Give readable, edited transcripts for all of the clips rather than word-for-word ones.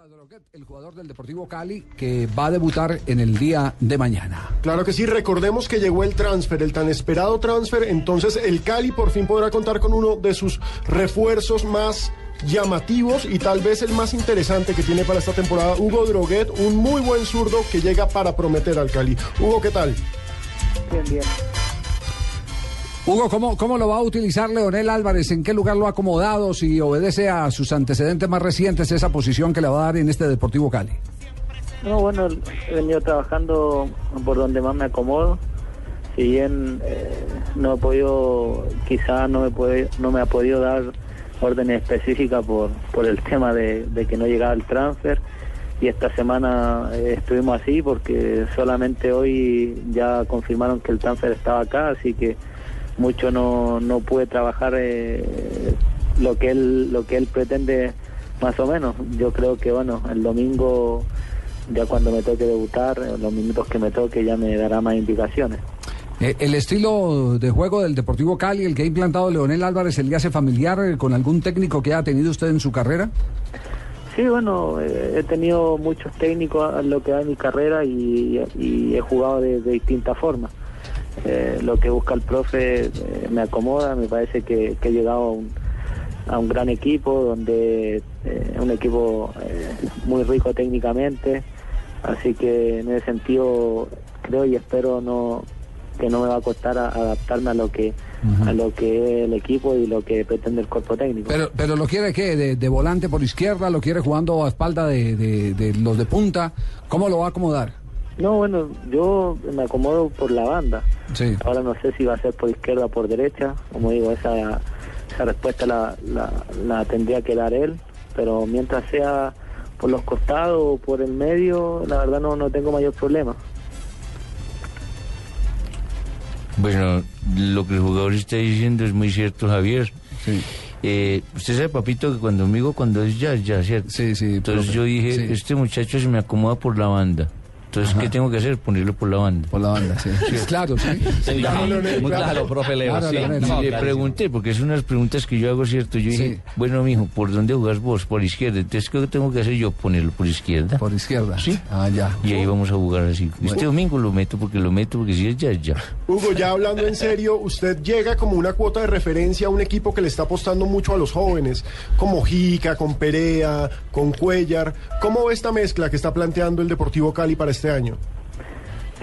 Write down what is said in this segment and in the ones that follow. A Droguett, el jugador del Deportivo Cali, que va a debutar en el día de mañana. Claro que sí, recordemos que llegó el transfer, el tan esperado transfer, entonces el Cali por fin podrá contar con uno de sus refuerzos más llamativos y tal vez el más interesante que tiene para esta temporada, Hugo Droguett, un muy buen zurdo que llega para prometer al Cali. Hugo, ¿qué tal? Bien. Hugo, ¿cómo lo va a utilizar Leonel Álvarez? ¿En qué lugar lo ha acomodado? Si obedece a sus antecedentes más recientes, esa posición que le va a dar en este Deportivo Cali. No, bueno, he venido trabajando por donde más me acomodo. Si bien no me ha podido dar órdenes específicas por el tema de que no llegaba el transfer. Y esta semana estuvimos así porque solamente hoy ya confirmaron que el transfer estaba acá, así que mucho no pude trabajar lo que él pretende más o menos. Yo creo que bueno, el domingo ya cuando me toque debutar, los minutos que me toque ya me dará más indicaciones. ¿El estilo de juego del Deportivo Cali, el que ha implantado Leonel Álvarez, se le hace familiar con algún técnico que ha tenido usted en su carrera? Sí, bueno, he tenido muchos técnicos a lo que va en mi carrera y he jugado de distintas formas. Lo que busca el profe me acomoda, me parece que he llegado a un gran equipo, donde un equipo muy rico técnicamente, así que en ese sentido creo y espero que no me va a costar adaptarme a lo que a lo que es el equipo y lo que pretende el cuerpo técnico. Pero lo quiere que de volante por izquierda, lo quiere jugando a espalda de los de punta, ¿cómo lo va a acomodar? No, bueno, yo me acomodo por la banda. Sí. Ahora no sé si va a ser por izquierda o por derecha. Como digo, esa respuesta la tendría que dar él. Pero mientras sea por los costados o por el medio, la verdad no tengo mayor problema. Bueno, lo que el jugador está diciendo es muy cierto, Javier. Sí. Usted sabe, papito, que cuando es ya, ¿cierto? Sí. Entonces profe, yo dije, sí, este muchacho se me acomoda por la banda. Entonces, ajá, ¿qué tengo que hacer? Ponerlo por la banda. Por la banda, sí. Sí. Claro, sí. Sí, claro, profe Leo. Sí. No, le pregunté, porque es unas preguntas que yo hago, ¿cierto? Yo dije, sí, bueno, mijo, ¿por dónde jugás vos? Por izquierda. Entonces, ¿qué tengo que hacer yo? Ponerlo por izquierda. Por izquierda. Sí. Ah, ya. Y ahí vamos a jugar así. Bueno. Este domingo lo meto porque si es ya. Hugo, ya hablando en serio, usted llega como una cuota de referencia a un equipo que le está apostando mucho a los jóvenes, como Jica, con Perea, con Cuellar. ¿Cómo ve esta mezcla que está planteando el Deportivo Cali para este año?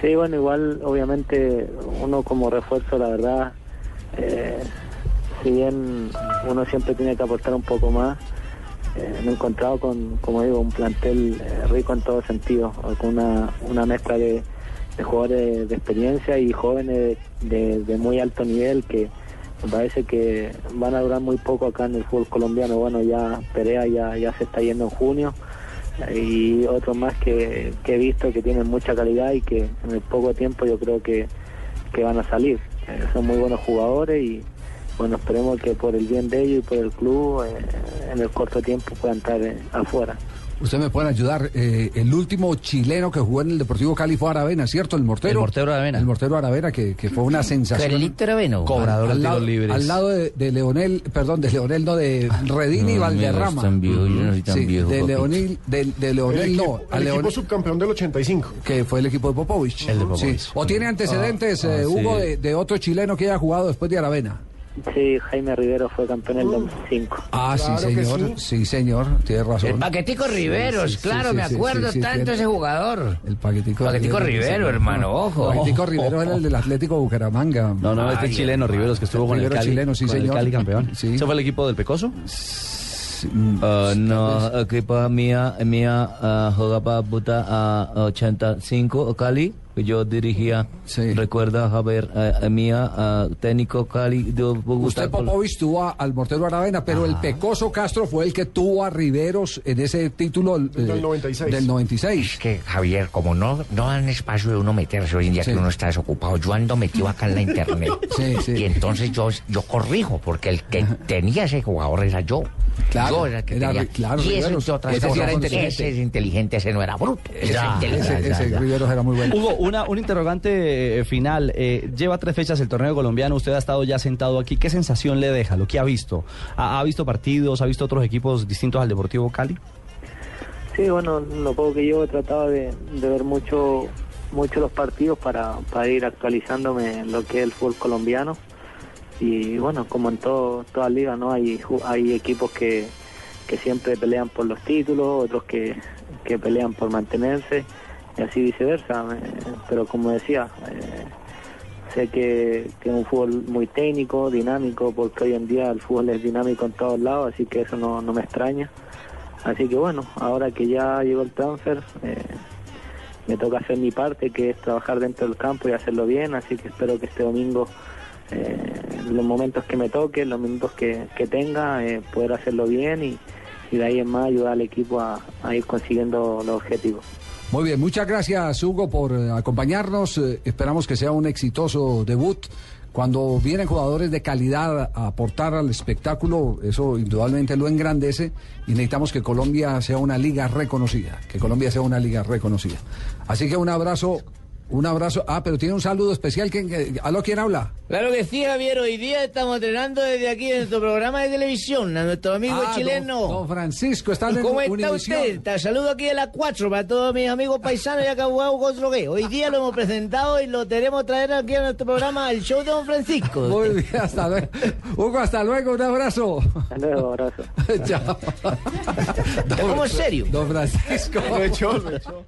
Sí, bueno, igual obviamente uno como refuerzo, la verdad, si bien uno siempre tiene que aportar un poco más, me he encontrado con, como digo, un plantel rico en todo sentido, con una mezcla de jugadores de experiencia y jóvenes de muy alto nivel que me parece que van a durar muy poco acá en el fútbol colombiano. Bueno, ya Perea ya se está yendo en junio, y otros más que he visto que tienen mucha calidad y que en el poco tiempo yo creo que van a salir. Son muy buenos jugadores y bueno, esperemos que por el bien de ellos y por el club en el corto tiempo puedan estar afuera. Usted me puede ayudar, el último chileno que jugó en el Deportivo Cali fue Aravena, ¿cierto? El mortero Aravena, que fue una sensación. Carlito Aravena, cobrador de tiros libres. Al lado de Redini y Valderrama. El equipo subcampeón del 85. Que fue el equipo de Popovic. El de Popovic. Sí. ¿O tiene antecedentes, Hugo, sí, de otro chileno que haya jugado después de Aravena? Sí, Jaime Rivero fue campeón en el 2005. Ah, claro, sí, señor. Sí, señor, tiene razón. El paquetico Riveros, sí, claro, sí, me acuerdo tanto ese jugador. El paquetico Rivero, hermano, ojo. El paquetico Rivero era el del Atlético de Bucaramanga. No, este chileno Riveros que estuvo con el Cali. Chileno, sí, con señor. El Cali campeón. Sí. ¿Ese fue el equipo del Pecoso? Álvarez. No, equipo mía jugaba puta a 85 Cali. Yo dirigía, sí. Recuerda, Javier, mía, técnico Cali. Usted, Popovic, tuvo al mortero Aravena, pero el Pecoso Castro fue el que tuvo a Riveros en ese título del 96. Es que, Javier, como no dan espacio de uno meterse hoy en día, sí, que uno está desocupado, yo ando metido acá en la internet. Sí, sí. Y entonces yo corrijo, porque el que tenía ese jugador era yo. Claro, yo era el que tenía. Claro, y Riveros, eso otras ese, sí era inteligente. Ese es inteligente, ese no era bruto. Ese Riveros era muy bueno. Hugo, un interrogante final. Lleva 3 fechas el torneo colombiano. Usted ha estado ya sentado aquí. ¿Qué sensación le deja lo que ha visto? ¿Ha visto partidos? ¿Ha visto otros equipos distintos al Deportivo Cali? Sí, bueno, lo poco que yo he tratado de ver mucho los partidos para ir actualizándome en lo que es el fútbol colombiano. Y bueno, como en toda liga, ¿no? Hay equipos que siempre pelean por los títulos, otros que pelean por mantenerse. Y así viceversa, pero como decía, sé que es un fútbol muy técnico, dinámico, porque hoy en día el fútbol es dinámico en todos lados, así que eso no me extraña. Así que bueno, ahora que ya llegó el transfer, me toca hacer mi parte, que es trabajar dentro del campo y hacerlo bien, así que espero que este domingo, los momentos que me toquen, los minutos que tenga, poder hacerlo bien y de ahí en más ayudar al equipo a ir consiguiendo los objetivos. Muy bien, muchas gracias, Hugo, por acompañarnos. Esperamos que sea un exitoso debut. Cuando vienen jugadores de calidad a aportar al espectáculo, eso indudablemente lo engrandece, y necesitamos que Colombia sea una liga reconocida, Así que un abrazo. Pero tiene un saludo especial. ¿Aló, quién habla? Claro que sí, Javier. Hoy día estamos entrenando desde aquí en nuestro programa de televisión a nuestro amigo chileno. Don Francisco, está en ¿Cómo está usted? Te saludo aquí de las 4 para todos mis amigos paisanos y acá jugado Hugo Droguett. Hoy día lo hemos presentado y lo tenemos traer aquí a nuestro programa, el show de Don Francisco. Muy bien, hasta luego. Hugo, hasta luego, un abrazo. Hasta luego, abrazo. Chao. ¿Estamos serios? Don Francisco. Lo echó.